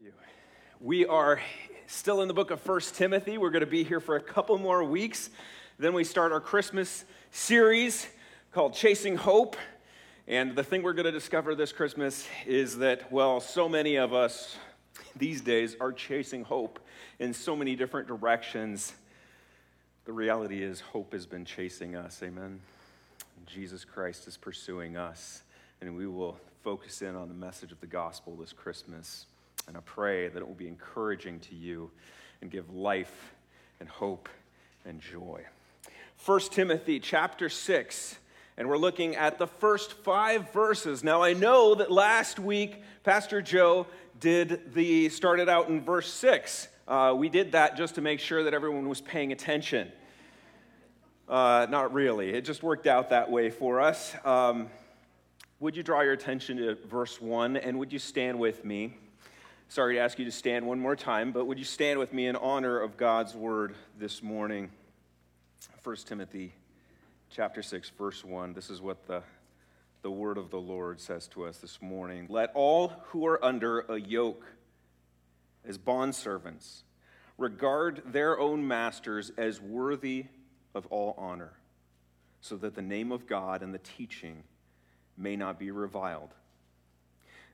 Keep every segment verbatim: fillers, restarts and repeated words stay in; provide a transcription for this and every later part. you. We are still in the book of First Timothy. We're going to be here for a couple more weeks. Then we start our Christmas series called Chasing Hope. And the thing we're going to discover this Christmas is that, well, so many of us these days are chasing hope in so many different directions. The reality is hope has been chasing us, amen? Jesus Christ is pursuing us, and we will focus in on the message of the gospel this Christmas. And I pray that it will be encouraging to you and give life and hope and joy. First Timothy chapter six, and we're looking at the first five verses. Now, I know that last week, Pastor Joe did the, started out in verse six. Uh, we did that just to make sure that everyone was paying attention. Uh, not really. It just worked out that way for us. Um, would you draw your attention to verse one, and would you stand with me? Sorry to ask you to stand one more time, but would you stand with me in honor of God's word this morning? First Timothy chapter six, verse one. This is what the, the word of the Lord says to us this morning. Let all who are under a yoke as bondservants regard their own masters as worthy of all honor, so that the name of God and the teaching may not be reviled.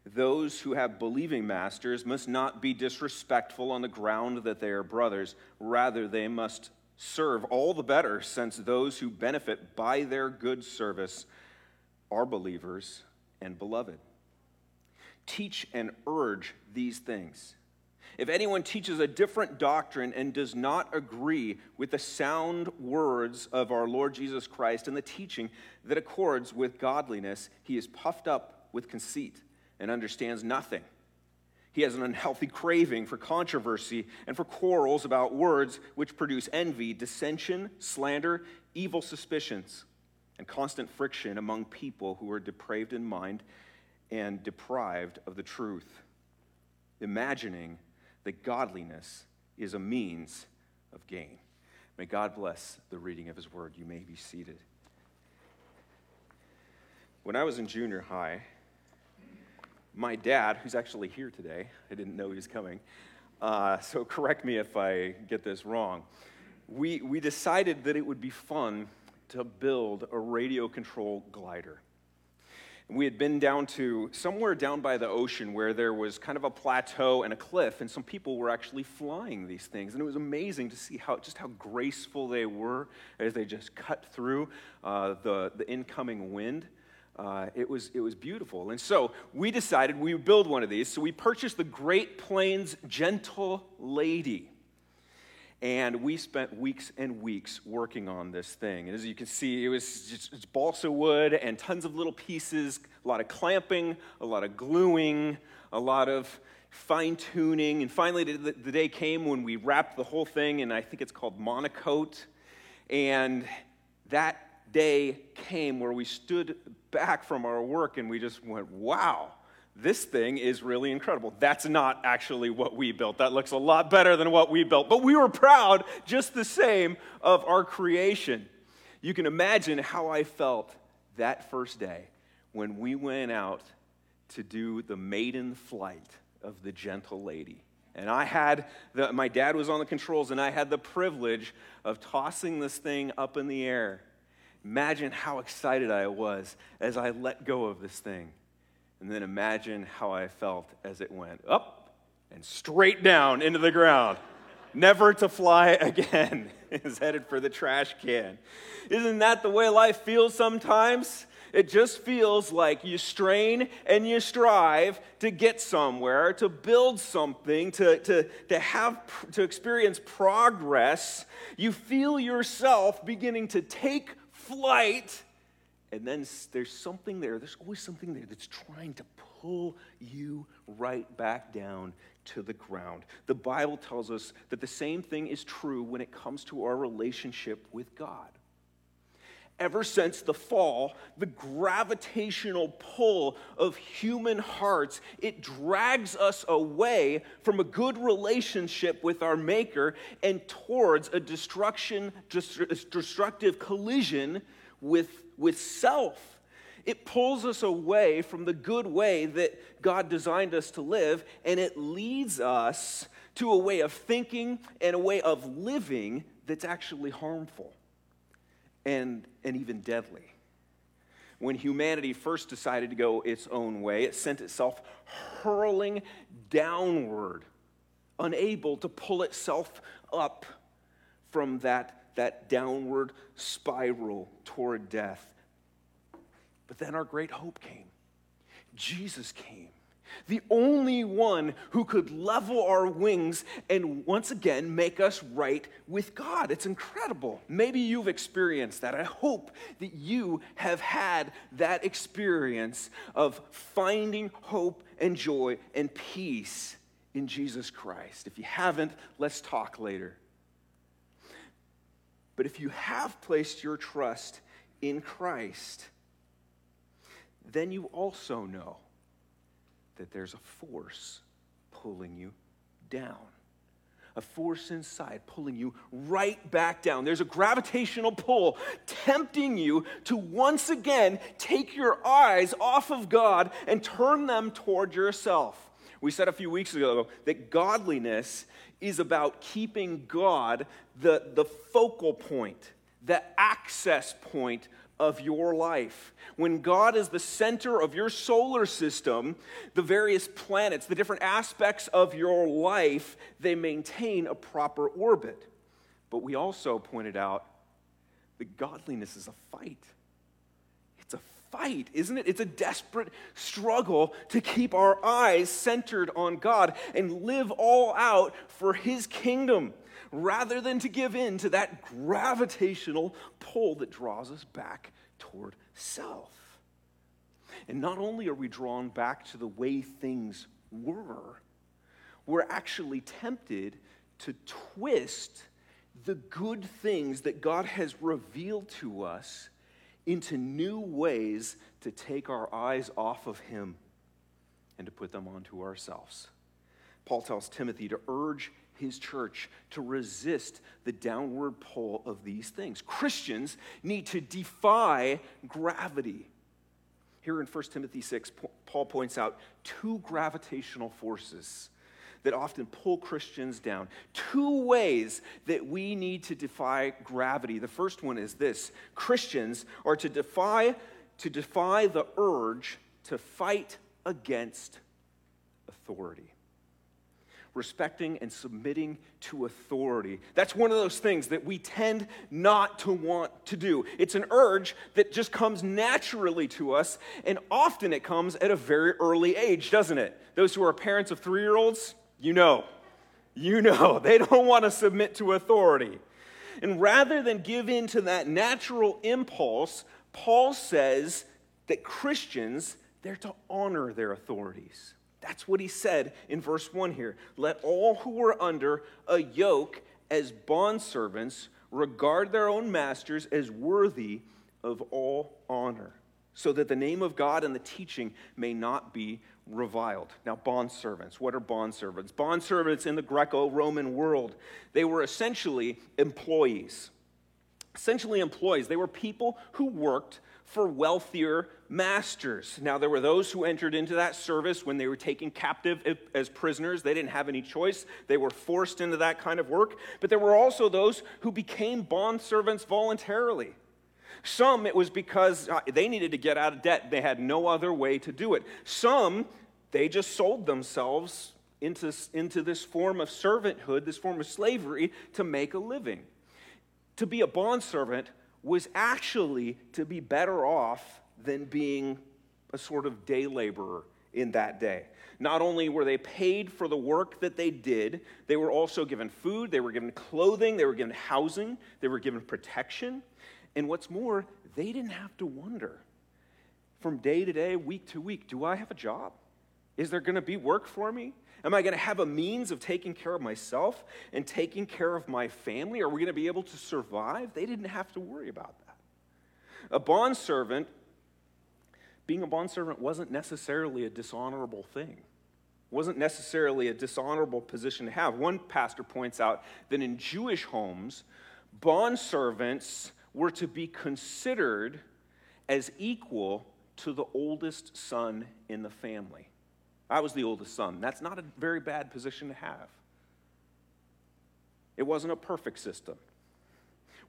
Those who have believing masters must not be disrespectful on the ground that they are brothers. Rather, they must serve all the better, since those who benefit by their good service are believers and beloved. Teach and urge these things. If anyone teaches a different doctrine and does not agree with the sound words of our Lord Jesus Christ and the teaching that accords with godliness, he is puffed up with conceit and understands nothing. He has an unhealthy craving for controversy and for quarrels about words, which produce envy, dissension, slander, evil suspicions, and constant friction among people who are depraved in mind and deprived of the truth, imagining that godliness is a means of gain. May God bless the reading of his word. You may be seated. When I was in junior high, my dad, who's actually here today, I didn't know he was coming, uh, so correct me if I get this wrong. We, we decided that it would be fun to build a radio control glider. And we had been down to somewhere down by the ocean where there was kind of a plateau and a cliff, and some people were actually flying these things. And it was amazing to see how just how graceful they were as they just cut through uh, the, the incoming wind. Uh, it was it was beautiful. And so we decided we would build one of these. So we purchased the Great Plains Gentle Lady. And we spent weeks and weeks working on this thing. And as you can see, it was just it's balsa wood and tons of little pieces, a lot of clamping, a lot of gluing, a lot of fine-tuning. And finally, the, the day came when we wrapped the whole thing, and I think it's called monocoat. And that day came where we stood back from our work and we just went, wow, this thing is really incredible. That's not actually what we built. That looks a lot better than what we built. But we were proud just the same of our creation. You can imagine how I felt that first day when we went out to do the maiden flight of the Gentle Lady. And I had, the, my dad was on the controls, and I had the privilege of tossing this thing up in the air. Imagine how excited I was as I let go of this thing. And then imagine how I felt as it went up and straight down into the ground, never to fly again. It's headed for the trash can. Isn't that the way life feels sometimes? It just feels like you strain and you strive to get somewhere, to build something, to, to, to have to experience progress. You feel yourself beginning to take flight, and then there's something there. There's always something there that's trying to pull you right back down to the ground. The Bible tells us that the same thing is true when it comes to our relationship with God. Ever since the fall, the gravitational pull of human hearts, it drags us away from a good relationship with our Maker and towards a destruction, destructive collision with, with self. It pulls us away from the good way that God designed us to live, and it leads us to a way of thinking and a way of living that's actually harmful and, and even deadly. When humanity first decided to go its own way, it sent itself hurling downward, unable to pull itself up from that, that downward spiral toward death. But then our great hope came. Jesus came, the only one who could level our wings and once again make us right with God. It's incredible. Maybe you've experienced that. I hope that you have had that experience of finding hope and joy and peace in Jesus Christ. If you haven't, let's talk later. But if you have placed your trust in Christ, then you also know that there's a force pulling you down, a force inside pulling you right back down. There's a gravitational pull tempting you to once again take your eyes off of God and turn them toward yourself. We said a few weeks ago that godliness is about keeping God the, the focal point, the access point of your life. When God is the center of your solar system, the various planets, the different aspects of your life, they maintain a proper orbit. But we also pointed out that godliness is a fight. It's a fight, isn't it? It's a desperate struggle to keep our eyes centered on God and live all out for His kingdom, rather than to give in to that gravitational pull that draws us back toward self. And not only are we drawn back to the way things were, we're actually tempted to twist the good things that God has revealed to us into new ways to take our eyes off of Him and to put them onto ourselves. Paul tells Timothy to urge his church to resist the downward pull of these things. Christians need to defy gravity. Here in First Timothy six, Paul points out two gravitational forces that often pull Christians down. Two ways that we need to defy gravity. The first one is this: Christians are to defy, to defy the urge to fight against authority. Respecting and submitting to authority. That's one of those things that we tend not to want to do. It's an urge that just comes naturally to us, and often it comes at a very early age, doesn't it? Those who are parents of three-year-olds, you know, you know, they don't want to submit to authority. And rather than give in to that natural impulse, Paul says that Christians, they're to honor their authorities. That's what he said in verse one here. Let all who are under a yoke as bondservants regard their own masters as worthy of all honor, so that the name of God and the teaching may not be reviled. Now, bondservants, what are bondservants? Bondservants in the Greco-Roman world, they were essentially employees. Essentially employees. They were people who worked for wealthier masters. Now, there were those who entered into that service when they were taken captive as prisoners. They didn't have any choice. They were forced into that kind of work. But there were also those who became bondservants voluntarily. Some, it was because they needed to get out of debt. They had no other way to do it. Some, they just sold themselves into, into this form of servanthood, this form of slavery, to make a living. To be a bondservant was actually to be better off than being a sort of day laborer in that day. Not only were they paid for the work that they did, they were also given food, they were given clothing, they were given housing, they were given protection. And what's more, they didn't have to wonder from day to day, week to week, do I have a job? Is there going to be work for me? Am I going to have a means of taking care of myself and taking care of my family? Are we going to be able to survive? They didn't have to worry about that. A bondservant, being a bondservant wasn't necessarily a dishonorable thing. Wasn't necessarily a dishonorable position to have. One pastor points out that in Jewish homes, bondservants were to be considered as equal to the oldest son in the family. I was the oldest son. That's not a very bad position to have. It wasn't a perfect system.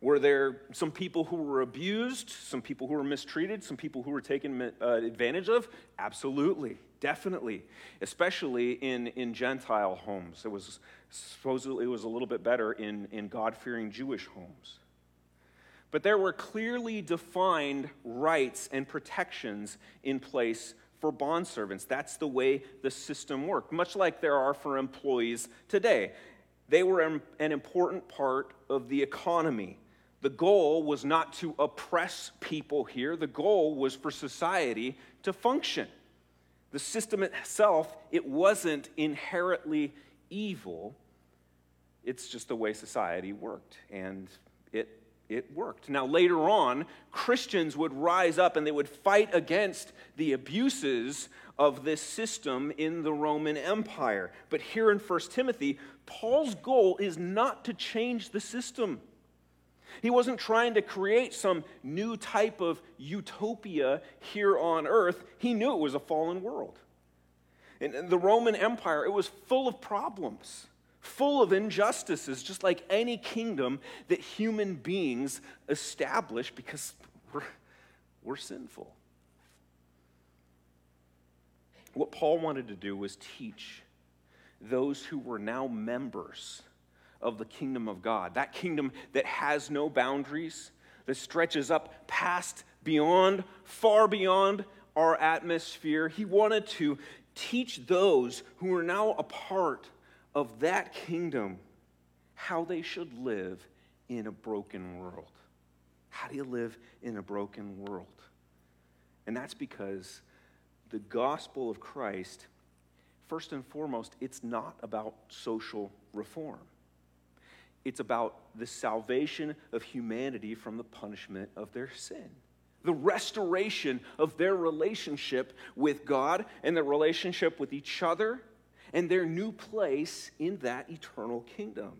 Were there some people who were abused, some people who were mistreated, some people who were taken uh, advantage of? Absolutely, definitely, especially in, in Gentile homes. It was supposedly it was a little bit better in, in God-fearing Jewish homes. But there were clearly defined rights and protections in place for bondservants. That's the way the system worked, much like there are for employees today. They were an important part of the economy. The goal was not to oppress people here. The goal was for society to function. The system itself, it wasn't inherently evil. It's just the way society worked, and it it worked. Now, later on, Christians would rise up and they would fight against the abuses of this system in the Roman Empire. But here in First Timothy, Paul's goal is not to change the system. He wasn't trying to create some new type of utopia here on earth. He knew it was a fallen world. And the Roman Empire, it was full of problems, full of injustices, just like any kingdom that human beings establish, because we're, we're sinful. What Paul wanted to do was teach those who were now members of the kingdom of God, that kingdom that has no boundaries, that stretches up past, beyond, far beyond our atmosphere. He wanted to teach those who are now a part of that kingdom how they should live in a broken world. How do you live in a broken world? And that's because the gospel of Christ, first and foremost, it's not about social reform. It's about the salvation of humanity from the punishment of their sin, the restoration of their relationship with God and their relationship with each other and their new place in that eternal kingdom.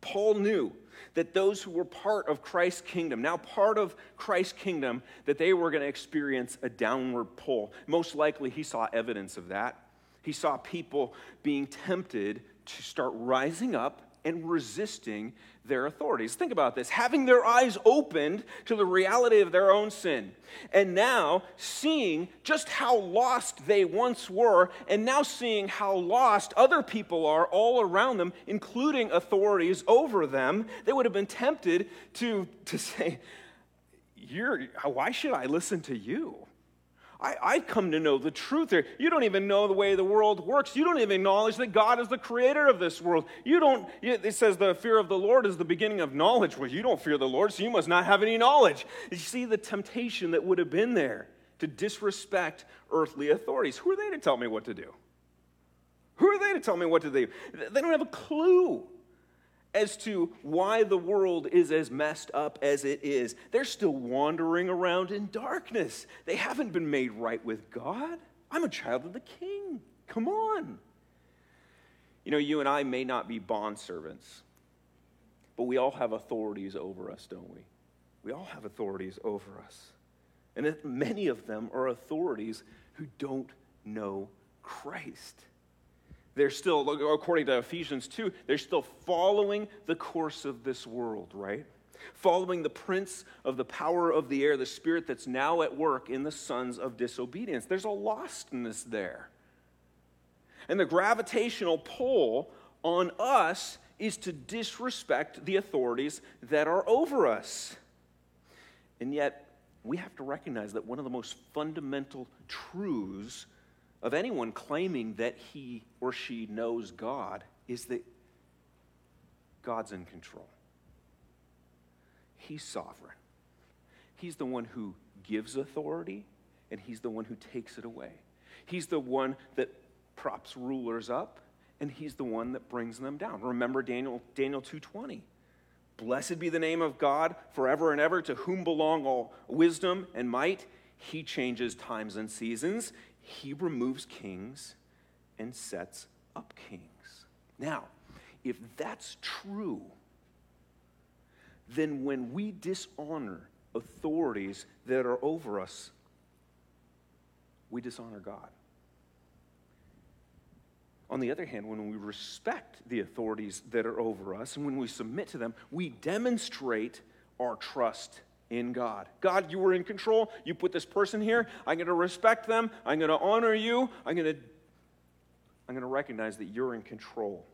Paul knew that those who were part of Christ's kingdom, now part of Christ's kingdom, that they were going to experience a downward pull. Most likely, he saw evidence of that. He saw people being tempted to start rising up and resisting their authorities. Think about this. Having their eyes opened to the reality of their own sin, and now seeing just how lost they once were, and now seeing how lost other people are all around them, including authorities over them, they would have been tempted to, to say, "You're, why should I listen to you? I, I've come to know the truth here. You don't even know the way the world works. You don't even acknowledge that God is the creator of this world. You don't, it says the fear of the Lord is the beginning of knowledge. Well, you don't fear the Lord, so you must not have any knowledge." You see the temptation that would have been there to disrespect earthly authorities. Who are they to tell me what to do? Who are they to tell me what to do? They don't have a clue as to why the world is as messed up as it is. They're still wandering around in darkness. They haven't been made right with God. I'm a child of the King. Come on. You know, you and I may not be bondservants, but we all have authorities over us, don't we? We all have authorities over us. And many of them are authorities who don't know Christ. They're still, according to Ephesians two, they're still following the course of this world, right? Following the prince of the power of the air, the spirit that's now at work in the sons of disobedience. There's a lostness there. And the gravitational pull on us is to disrespect the authorities that are over us. And yet, we have to recognize that one of the most fundamental truths of anyone claiming that he or she knows God is that God's in control. He's sovereign. He's the one who gives authority, and he's the one who takes it away. He's the one that props rulers up, and he's the one that brings them down. Remember Daniel two twenty. Blessed be the name of God forever and ever, to whom belong all wisdom and might. He changes times and seasons. He removes kings and sets up kings. Now, if that's true, then when we dishonor authorities that are over us, we dishonor God. On the other hand, when we respect the authorities that are over us and when we submit to them, we demonstrate our trust in God. God, you were in control. You put this person here. I'm going to respect them. I'm going to honor you. I'm going to, I'm going to recognize that you're in control.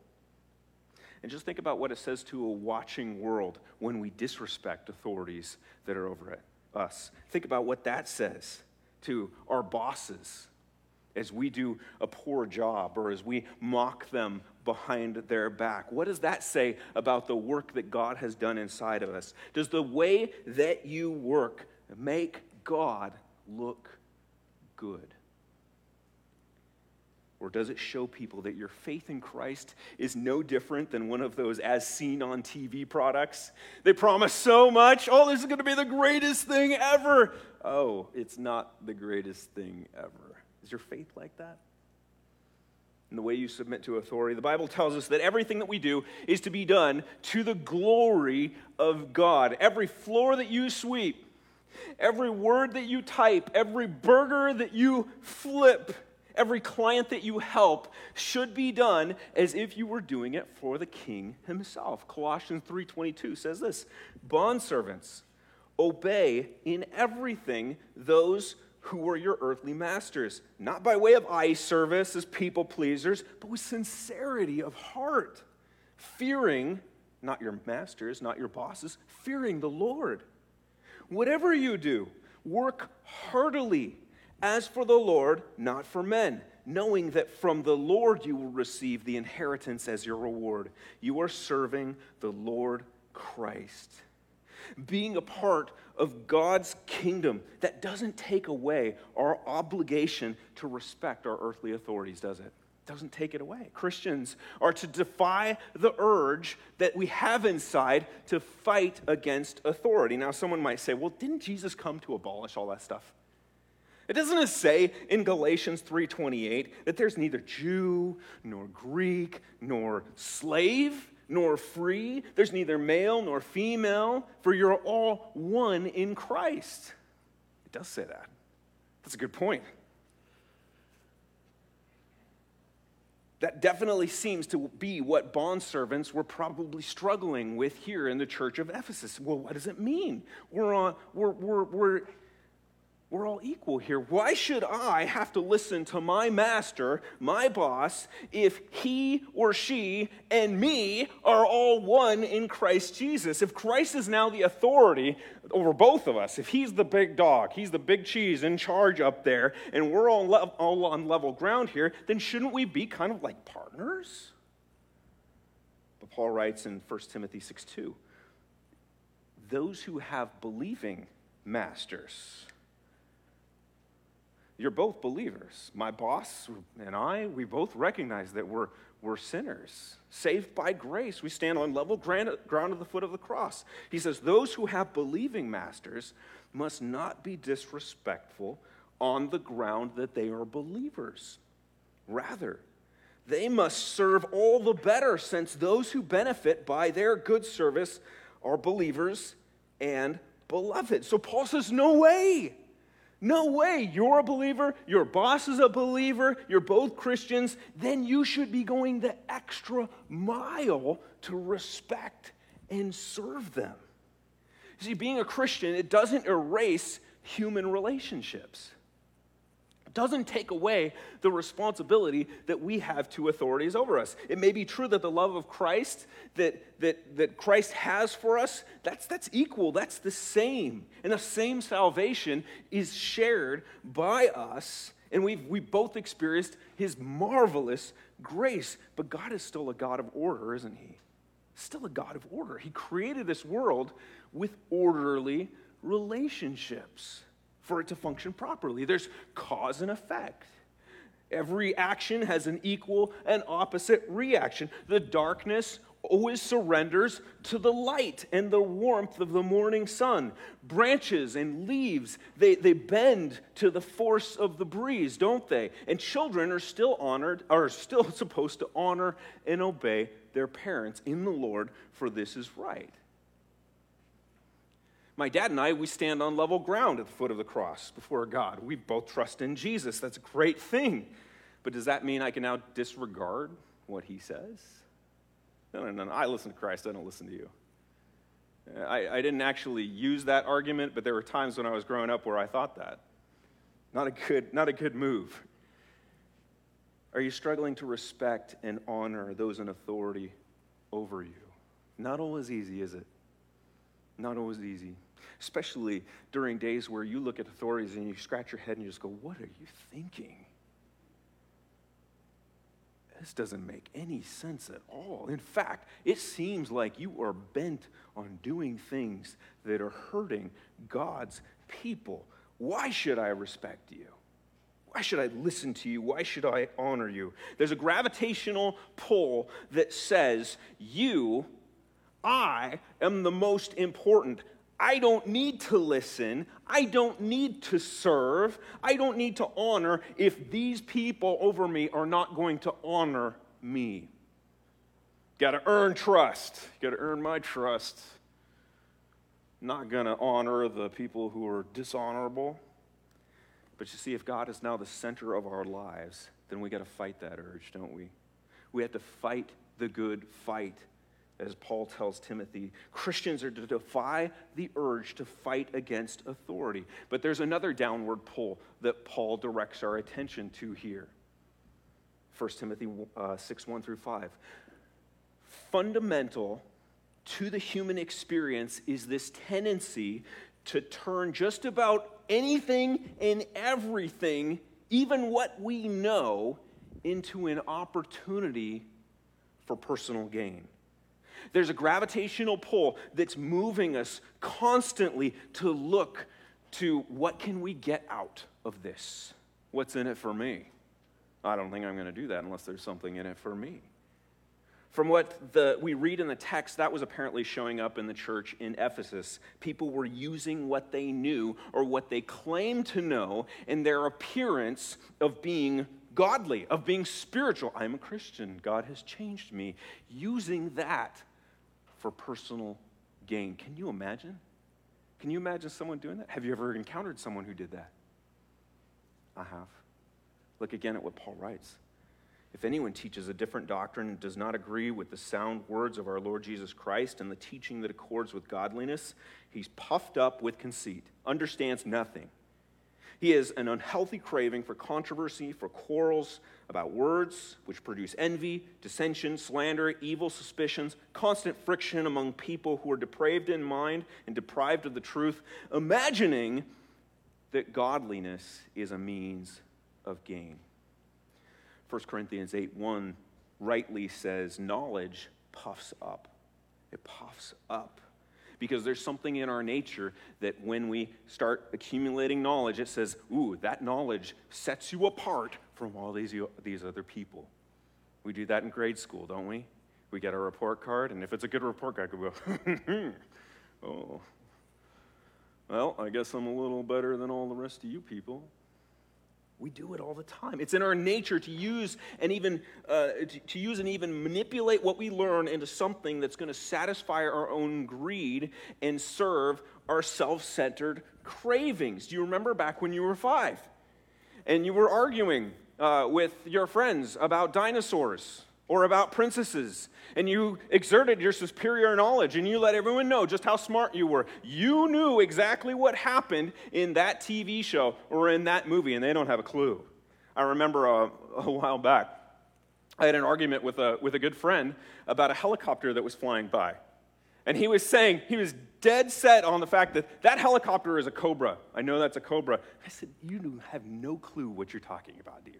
And just think about what it says to a watching world when we disrespect authorities that are over us. Think about what that says to our bosses as we do a poor job or as we mock them behind their back. What does that say about the work that God has done inside of us? Does the way that you work make God look good? Or does it show people that your faith in Christ is no different than one of those as seen on T V products? They promise so much. Oh, this is going to be the greatest thing ever. Oh, it's not the greatest thing ever. Is your faith like that? And the way you submit to authority, the Bible tells us that everything that we do is to be done to the glory of God. Every floor that you sweep, every word that you type, every burger that you flip, every client that you help should be done as if you were doing it for the King himself. Colossians three twenty-two says this, "Bondservants, obey in everything those who were your earthly masters, not by way of eye service as people pleasers, but with sincerity of heart, fearing not your masters, not your bosses, fearing the Lord. Whatever you do, work heartily, as for the Lord, not for men, knowing that from the Lord you will receive the inheritance as your reward. You are serving the Lord Christ." Being a part of God's kingdom, that doesn't take away our obligation to respect our earthly authorities, does it? It doesn't take it away. Christians are to defy the urge that we have inside to fight against authority. Now, someone might say, well, didn't Jesus come to abolish all that stuff? It doesn't say in Galatians three twenty-eight that there's neither Jew nor Greek nor slave nor free. There's neither male nor female, for you're all one in Christ. It does say that. That's a good point. That definitely seems to be what bondservants were probably struggling with here in the church of Ephesus. Well, what does it mean? We're on, we're, we're, we're, We're all equal here. Why should I have to listen to my master, my boss, if he or she and me are all one in Christ Jesus? If Christ is now the authority over both of us, if he's the big dog, he's the big cheese in charge up there, and we're all, le- all on level ground here, then shouldn't we be kind of like partners? But Paul writes in First Timothy six two, those who have believing masters... You're both believers. My boss and I, we both recognize that we're, we're sinners. Saved by grace, we stand on level ground at the foot of the cross. He says, those who have believing masters must not be disrespectful on the ground that they are believers. Rather, they must serve all the better, since those who benefit by their good service are believers and beloved. So Paul says, no way. No way. You're a believer. Your boss is a believer. You're both Christians. Then you should be going the extra mile to respect and serve them. You see, being a Christian, it doesn't erase human relationships. It doesn't take away the responsibility that we have to authorities over us. It may be true that the love of Christ that that that Christ has for us, that's that's equal, that's the same. And the same salvation is shared by us, and we've we both experienced his marvelous grace. But God is still a God of order, isn't he? Still a God of order. He created this world with orderly relationships for it to function properly. There's cause and effect. Every action has an equal and opposite reaction. The darkness always surrenders to the light and the warmth of the morning sun. Branches and leaves, they, they bend to the force of the breeze, don't they? And children are still honored, are still supposed to honor and obey their parents in the Lord, for this is right. My dad and I, we stand on level ground at the foot of the cross before God. We both trust in Jesus. That's a great thing. But does that mean I can now disregard what he says? No, no, no, no. I listen to Christ. I don't listen to you. I, I didn't actually use that argument, but there were times when I was growing up where I thought that. Not a good, not a good move. Are you struggling to respect and honor those in authority over you? Not always easy, is it? Not always easy, especially during days where you look at authorities and you scratch your head and you just go, what are you thinking? This doesn't make any sense at all. In fact, it seems like you are bent on doing things that are hurting God's people. Why should I respect you? Why should I listen to you? Why should I honor you? There's a gravitational pull that says, you, I am the most important. I don't need to listen. I don't need to serve. I don't need to honor if these people over me are not going to honor me. Got to earn trust. Got to earn my trust. Not going to honor the people who are dishonorable. But you see, if God is now the center of our lives, then we got to fight that urge, don't we? We have to fight the good fight. As Paul tells Timothy, Christians are to defy the urge to fight against authority. But there's another downward pull that Paul directs our attention to here. First Timothy six, one through five. Fundamental to the human experience is this tendency to turn just about anything and everything, even what we know, into an opportunity for personal gain. There's a gravitational pull that's moving us constantly to look to what can we get out of this? What's in it for me? I don't think I'm going to do that unless there's something in it for me. From what the, we read in the text, that was apparently showing up in the church in Ephesus. People were using what they knew or what they claimed to know in their appearance of being godly, of being spiritual. I'm a Christian. God has changed me. Using that for personal gain. Can you imagine? Can you imagine someone doing that? Have you ever encountered someone who did that? I have. Look again at what Paul writes. If anyone teaches a different doctrine and does not agree with the sound words of our Lord Jesus Christ and the teaching that accords with godliness, he's puffed up with conceit, understands nothing. He has an unhealthy craving for controversy, for quarrels about words, which produce envy, dissension, slander, evil suspicions, constant friction among people who are depraved in mind and deprived of the truth, imagining that godliness is a means of gain. First Corinthians eight one rightly says, knowledge puffs up. It puffs up. Because there's something in our nature that when we start accumulating knowledge, it says, ooh, that knowledge sets you apart from all these, these other people. We do that in grade school, don't we? We get a report card, and if it's a good report card, we go, oh, well, I guess I'm a little better than all the rest of you people. We do it all the time. It's in our nature to use and even uh, to, to use and even manipulate what we learn into something that's going to satisfy our own greed and serve our self-centered cravings. Do you remember back when you were five and you were arguing uh, with your friends about dinosaurs or about princesses, and you exerted your superior knowledge and you let everyone know just how smart you were? You knew exactly what happened in that T V show or in that movie, and they don't have a clue. I remember a, a while back, I had an argument with a, with a good friend about a helicopter that was flying by. And he was saying, he was dead set on the fact that that helicopter is a Cobra. I know that's a Cobra. I said, you have no clue what you're talking about, do you?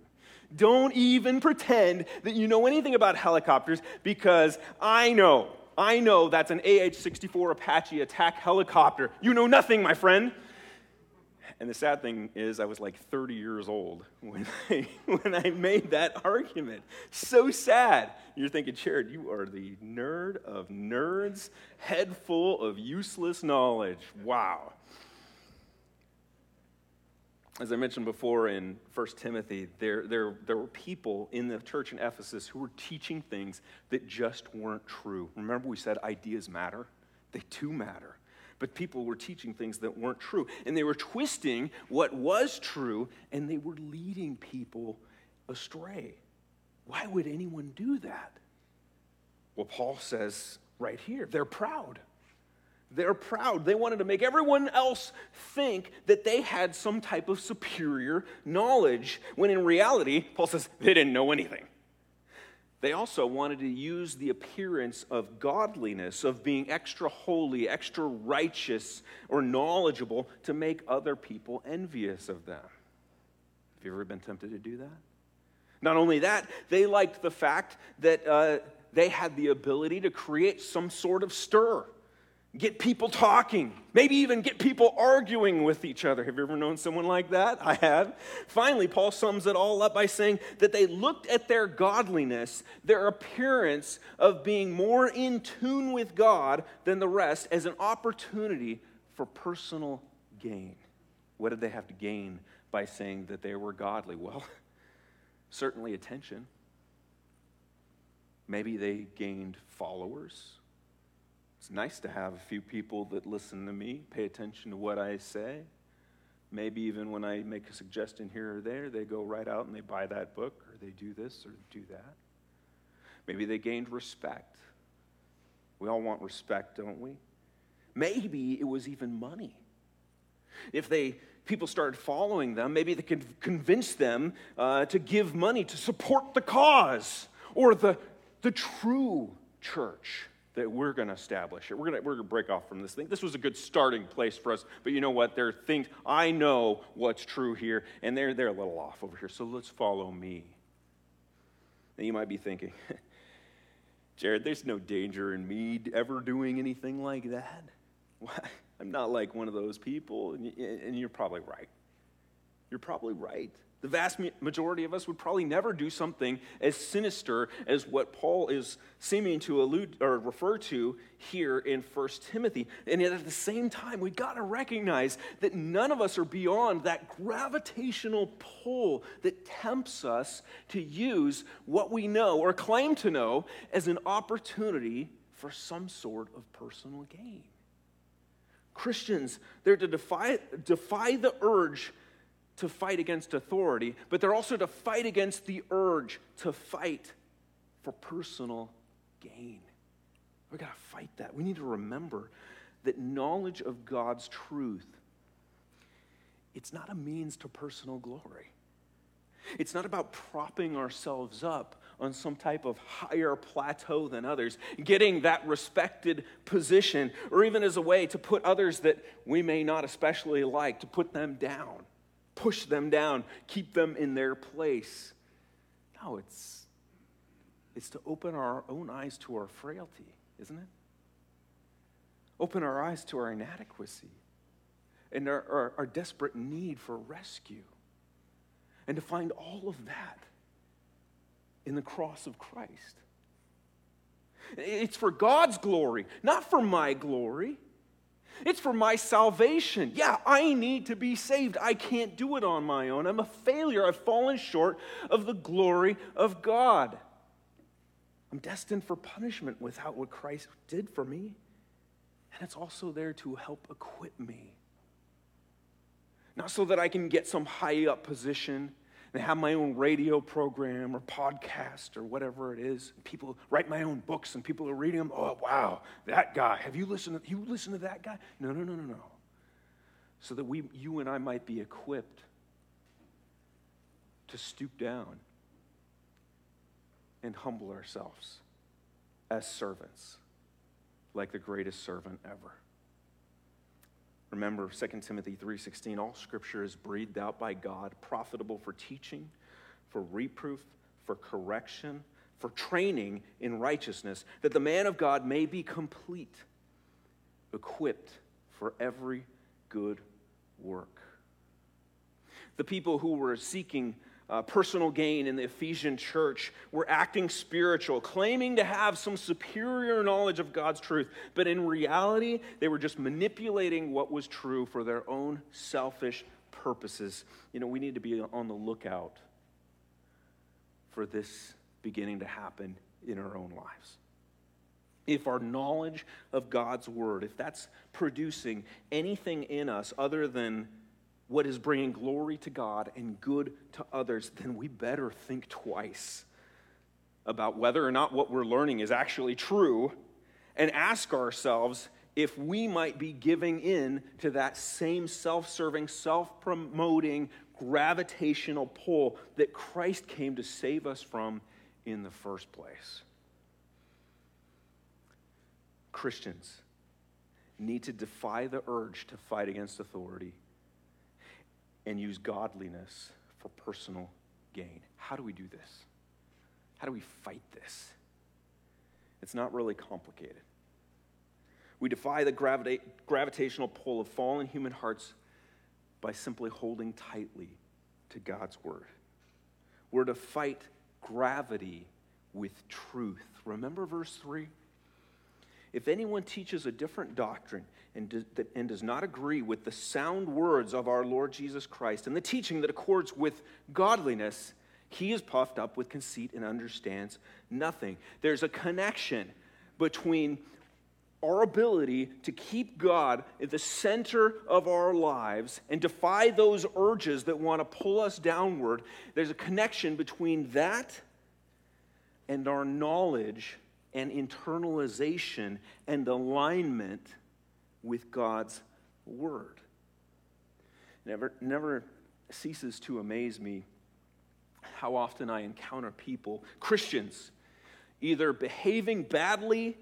Don't even pretend that you know anything about helicopters, because I know, I know that's an A H sixty-four Apache attack helicopter. You know nothing, my friend. And the sad thing is I was like thirty years old when I, when I made that argument. So sad. You're thinking, Jared, you are the nerd of nerds, head full of useless knowledge. Wow. As I mentioned before in First Timothy, there, there, there were people in the church in Ephesus who were teaching things that just weren't true. Remember we said ideas matter? They do matter. but people were teaching things that weren't true. And they were twisting what was true, and they were leading people astray. Why would anyone do that? Well, Paul says right here, they're proud. They're proud. They wanted to make everyone else think that they had some type of superior knowledge, when in reality, Paul says, they didn't know anything. They also wanted to use the appearance of godliness, of being extra holy, extra righteous, or knowledgeable to make other people envious of them. Have you ever been tempted to do that? Not only that, they liked the fact that uh, they had the ability to create some sort of stir. Get people talking, maybe even get people arguing with each other. Have you ever known someone like that? I have. Finally, Paul sums it all up by saying that they looked at their godliness, their appearance of being more in tune with God than the rest, as an opportunity for personal gain. What did they have to gain by saying that they were godly? Well, certainly attention. Maybe they gained followers. It's nice to have a few people that listen to me, pay attention to what I say. Maybe even when I make a suggestion here or there, they go right out and they buy that book, or they do this or do that. Maybe they gained respect. We all want respect, don't we? Maybe it was even money. If they people started following them, maybe they could convince them uh, to give money to support the cause or the, the true church that we're going to establish it. We're going we're to break off from this thing. This was a good starting place for us, but you know what? There are things, I know what's true here, and they're, they're a little off over here, so let's follow me. And you might be thinking, Jared, there's no danger in me ever doing anything like that. Why? I'm not like one of those people, and you're probably right. You're probably right. The vast majority of us would probably never do something as sinister as what Paul is seeming to allude or refer to here in First Timothy. And yet at the same time, we've got to recognize that none of us are beyond that gravitational pull that tempts us to use what we know or claim to know as an opportunity for some sort of personal gain. Christians, they're to defy, defy the urge to fight against authority, but they're also to fight against the urge to fight for personal gain. We got to fight that. We need to remember that knowledge of God's truth, it's not a means to personal glory. It's not about propping ourselves up on some type of higher plateau than others, getting that respected position, or even as a way to put others that we may not especially like, to put them down. Push them down, keep them in their place. No, it's it's to open our own eyes to our frailty, isn't it? Open our eyes to our inadequacy and our, our, our desperate need for rescue, and to find all of that in the cross of Christ. It's for God's glory, not for my glory. It's for my salvation. Yeah, I need to be saved. I can't do it on my own. I'm a failure. I've fallen short of the glory of God. I'm destined for punishment without what Christ did for me. And it's also there to help equip me. Not so that I can get some high up position and have my own radio program or podcast or whatever it is. People write my own books and people are reading them. Oh, wow, that guy. Have you listened to, you listened to that guy? No, no, no, no, no. So that we, you and I might be equipped to stoop down and humble ourselves as servants, like the greatest servant ever. Remember, Second Timothy three sixteen, all scripture is breathed out by God, profitable for teaching, for reproof, for correction, for training in righteousness, that the man of God may be complete, equipped for every good work. The people who were seeking Uh, personal gain in the Ephesian church were acting spiritual, claiming to have some superior knowledge of God's truth, but in reality, they were just manipulating what was true for their own selfish purposes. You know, we need to be on the lookout for this beginning to happen in our own lives. if our knowledge of God's word, if that's producing anything in us other than what is bringing glory to God and good to others, then we better think twice about whether or not what we're learning is actually true, and ask ourselves if we might be giving in to that same self-serving, self-promoting, gravitational pull that Christ came to save us from in the first place. Christians need to defy the urge to fight against authority and use godliness for personal gain. How do we do this? How do we fight this? It's not really complicated. We defy the gravita- gravitational pull of fallen human hearts by simply holding tightly to God's word. We're to fight gravity with truth. Remember verse three? If anyone teaches a different doctrine and, do, and does not agree with the sound words of our Lord Jesus Christ and the teaching that accords with godliness, he is puffed up with conceit and understands nothing. There's a connection between our ability to keep God at the center of our lives and defy those urges that want to pull us downward. There's a connection between that and our knowledge and internalization and alignment with God's word. Never, never ceases to amaze me how often I encounter people, Christians, either behaving badly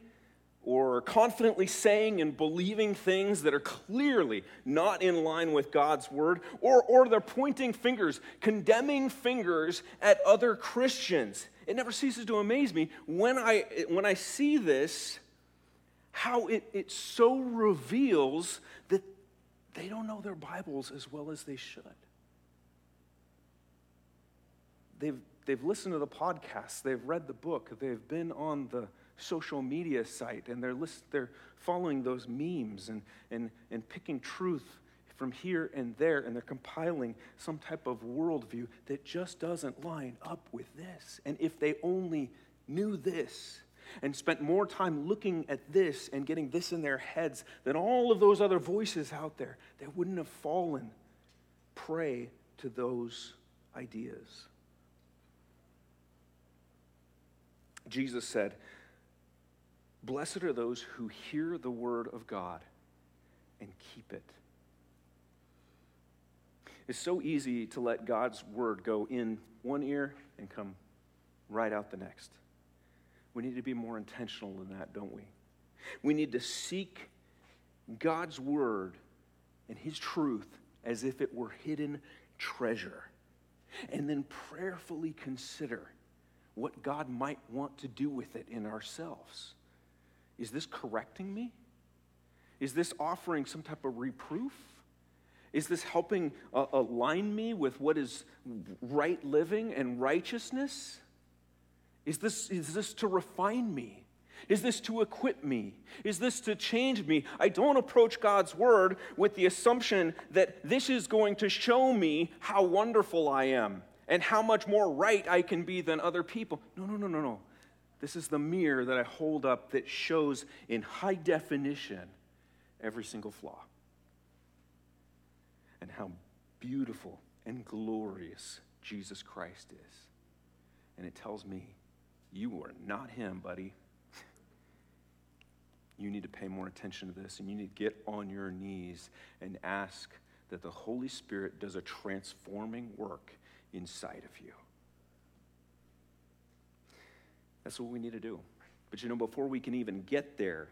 or confidently saying and believing things that are clearly not in line with God's word, or, or they're pointing fingers, condemning fingers at other Christians. It never ceases to amaze me when I when I see this, how it, it so reveals that they don't know their Bibles as well as they should. They've, they've listened to the podcasts, they've read the book, they've been on the social media site, and they're list, they're following those memes and, and, and picking truth from here and there, and they're compiling some type of worldview that just doesn't line up with this. And if they only knew this and spent more time looking at this and getting this in their heads than all of those other voices out there, they wouldn't have fallen prey to those ideas. Jesus said, "Blessed are those who hear the word of God and keep it." It's so easy to let God's word go in one ear and come right out the next. We need to be more intentional than that, don't we? We need to seek God's word and his truth as if it were hidden treasure, and then prayerfully consider what God might want to do with it in ourselves. Is this correcting me? Is this offering some type of reproof? Is this helping uh, align me with what is right living and righteousness? Is this, is this to refine me? Is this to equip me? Is this to change me? I don't approach God's word with the assumption that this is going to show me how wonderful I am and how much more right I can be than other people. No, no, no, no, no. This is the mirror that I hold up that shows in high definition every single flaw and how beautiful and glorious Jesus Christ is. And it tells me, you are not him, buddy. You need to pay more attention to this, and you need to get on your knees and ask that the Holy Spirit does a transforming work inside of you. That's what we need to do. But you know, before we can even get there,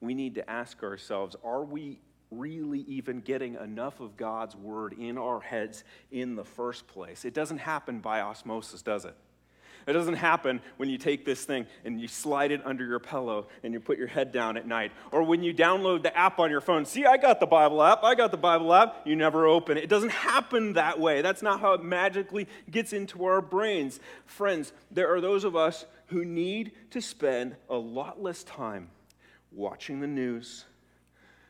we need to ask ourselves, are we really even getting enough of God's word in our heads in the first place? It doesn't happen by osmosis, does it? It doesn't happen when you take this thing and you slide it under your pillow and you put your head down at night. Or when you download the app on your phone. See, I got the Bible app. I got the Bible app. You never open it. It doesn't happen that way. That's not how it magically gets into our brains. Friends, there are those of us who need to spend a lot less time watching the news,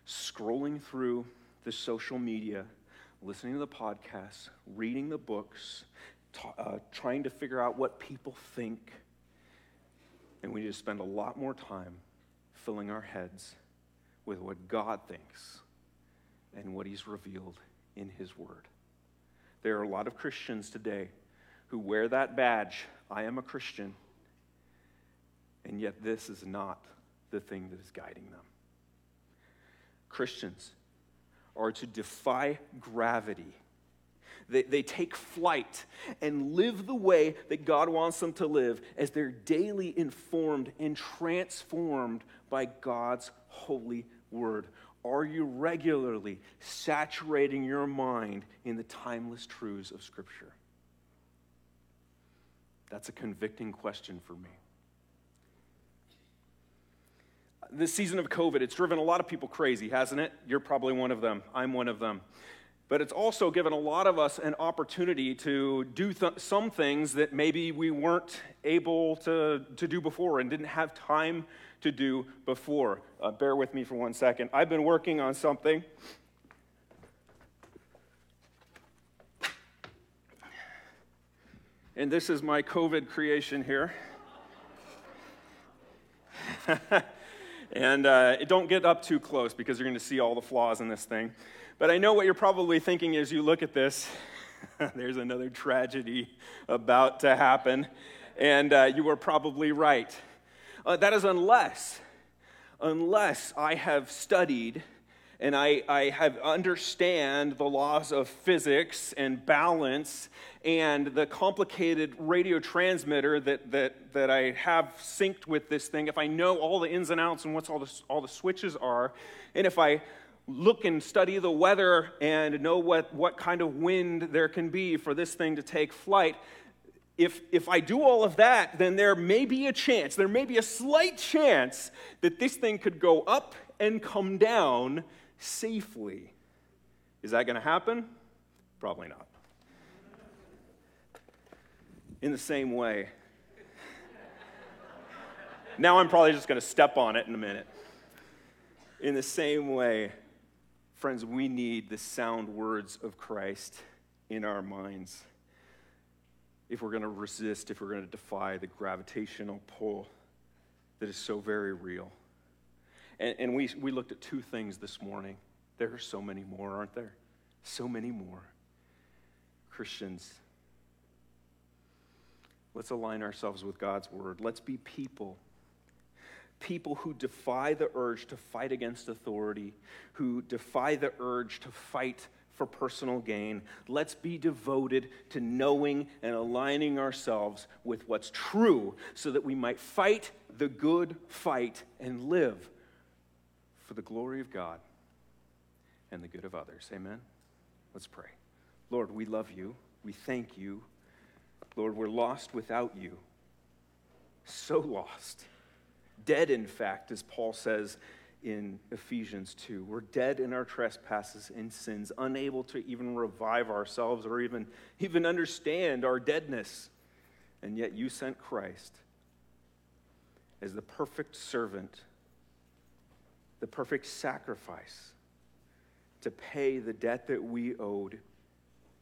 scrolling through the social media, listening to the podcasts, reading the books, Uh, trying to figure out what people think, and we need to spend a lot more time filling our heads with what God thinks and what he's revealed in his word. There are a lot of Christians today who wear that badge, I am a Christian, and yet this is not the thing that is guiding them. Christians are to defy gravity. They, they take flight and live the way that God wants them to live as they're daily informed and transformed by God's holy word. Are you regularly saturating your mind in the timeless truths of Scripture? That's a convicting question for me. This season of COVID, it's driven a lot of people crazy, hasn't it? You're probably one of them. I'm one of them. But it's also given a lot of us an opportunity to do th- some things that maybe we weren't able to, to do before and didn't have time to do before. Uh, bear with me for one second. I've been working on something. And this is my COVID creation here. And uh, don't get up too close because you're going to see all the flaws in this thing. But I know what you're probably thinking as you look at this. There's another tragedy about to happen. And uh, you are probably right. Uh, that is unless, unless I have studied and I, I have understand the laws of physics and balance and the complicated radio transmitter that, that, that I have synced with this thing. If I know all the ins and outs and what's all the, all the switches are, and if I look and study the weather and know what, what kind of wind there can be for this thing to take flight. If if I do all of that, then there may be a chance, there may be a slight chance that this thing could go up and come down safely. Is that going to happen? Probably not. In the same way. Now I'm probably just going to step on it in a minute. In the same way, friends, we need the sound words of Christ in our minds if we're going to resist, if we're going to defy the gravitational pull that is so very real. And, and we, we looked at two things this morning. There are so many more, aren't there? So many more. Christians, let's align ourselves with God's word. Let's be people. People who defy the urge to fight against authority, who defy the urge to fight for personal gain. Let's be devoted to knowing and aligning ourselves with what's true so that we might fight the good fight and live for the glory of God and the good of others. Amen? Let's pray. Lord, we love you. We thank you. Lord, we're lost without you. So lost. Dead, in fact, as Paul says in Ephesians two. We're dead in our trespasses and sins, unable to even revive ourselves or even, even understand our deadness. And yet you sent Christ as the perfect servant, the perfect sacrifice to pay the debt that we owed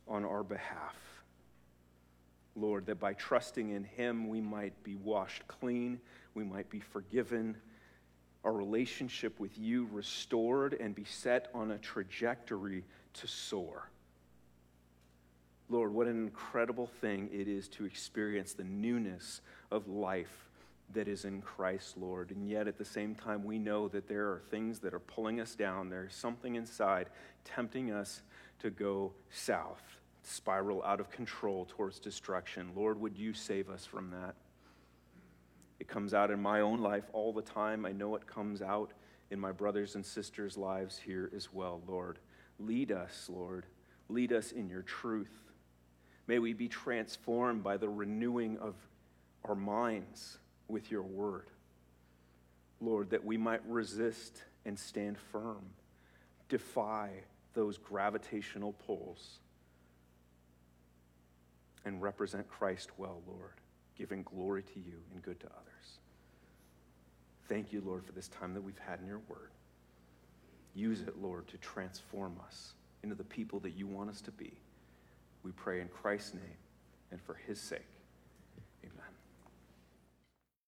on our behalf. Lord, that by trusting in him, we might be washed clean, we might be forgiven, our relationship with you restored, and be set on a trajectory to soar. Lord, what an incredible thing it is to experience the newness of life that is in Christ, Lord. And yet at the same time, we know that there are things that are pulling us down. There's something inside tempting us to go south, spiral out of control towards destruction. Lord, would you save us from that? It comes out in my own life all the time. I know it comes out in my brothers and sisters' lives here as well, Lord. Lead us, Lord. Lead us in your truth. May we be transformed by the renewing of our minds with your word. Lord, that we might resist and stand firm, defy those gravitational pulls, and represent Christ well, Lord, giving glory to you and good to others. Thank you, Lord, for this time that we've had in your word. Use it, Lord, to transform us into the people that you want us to be. We pray in Christ's name and for his sake.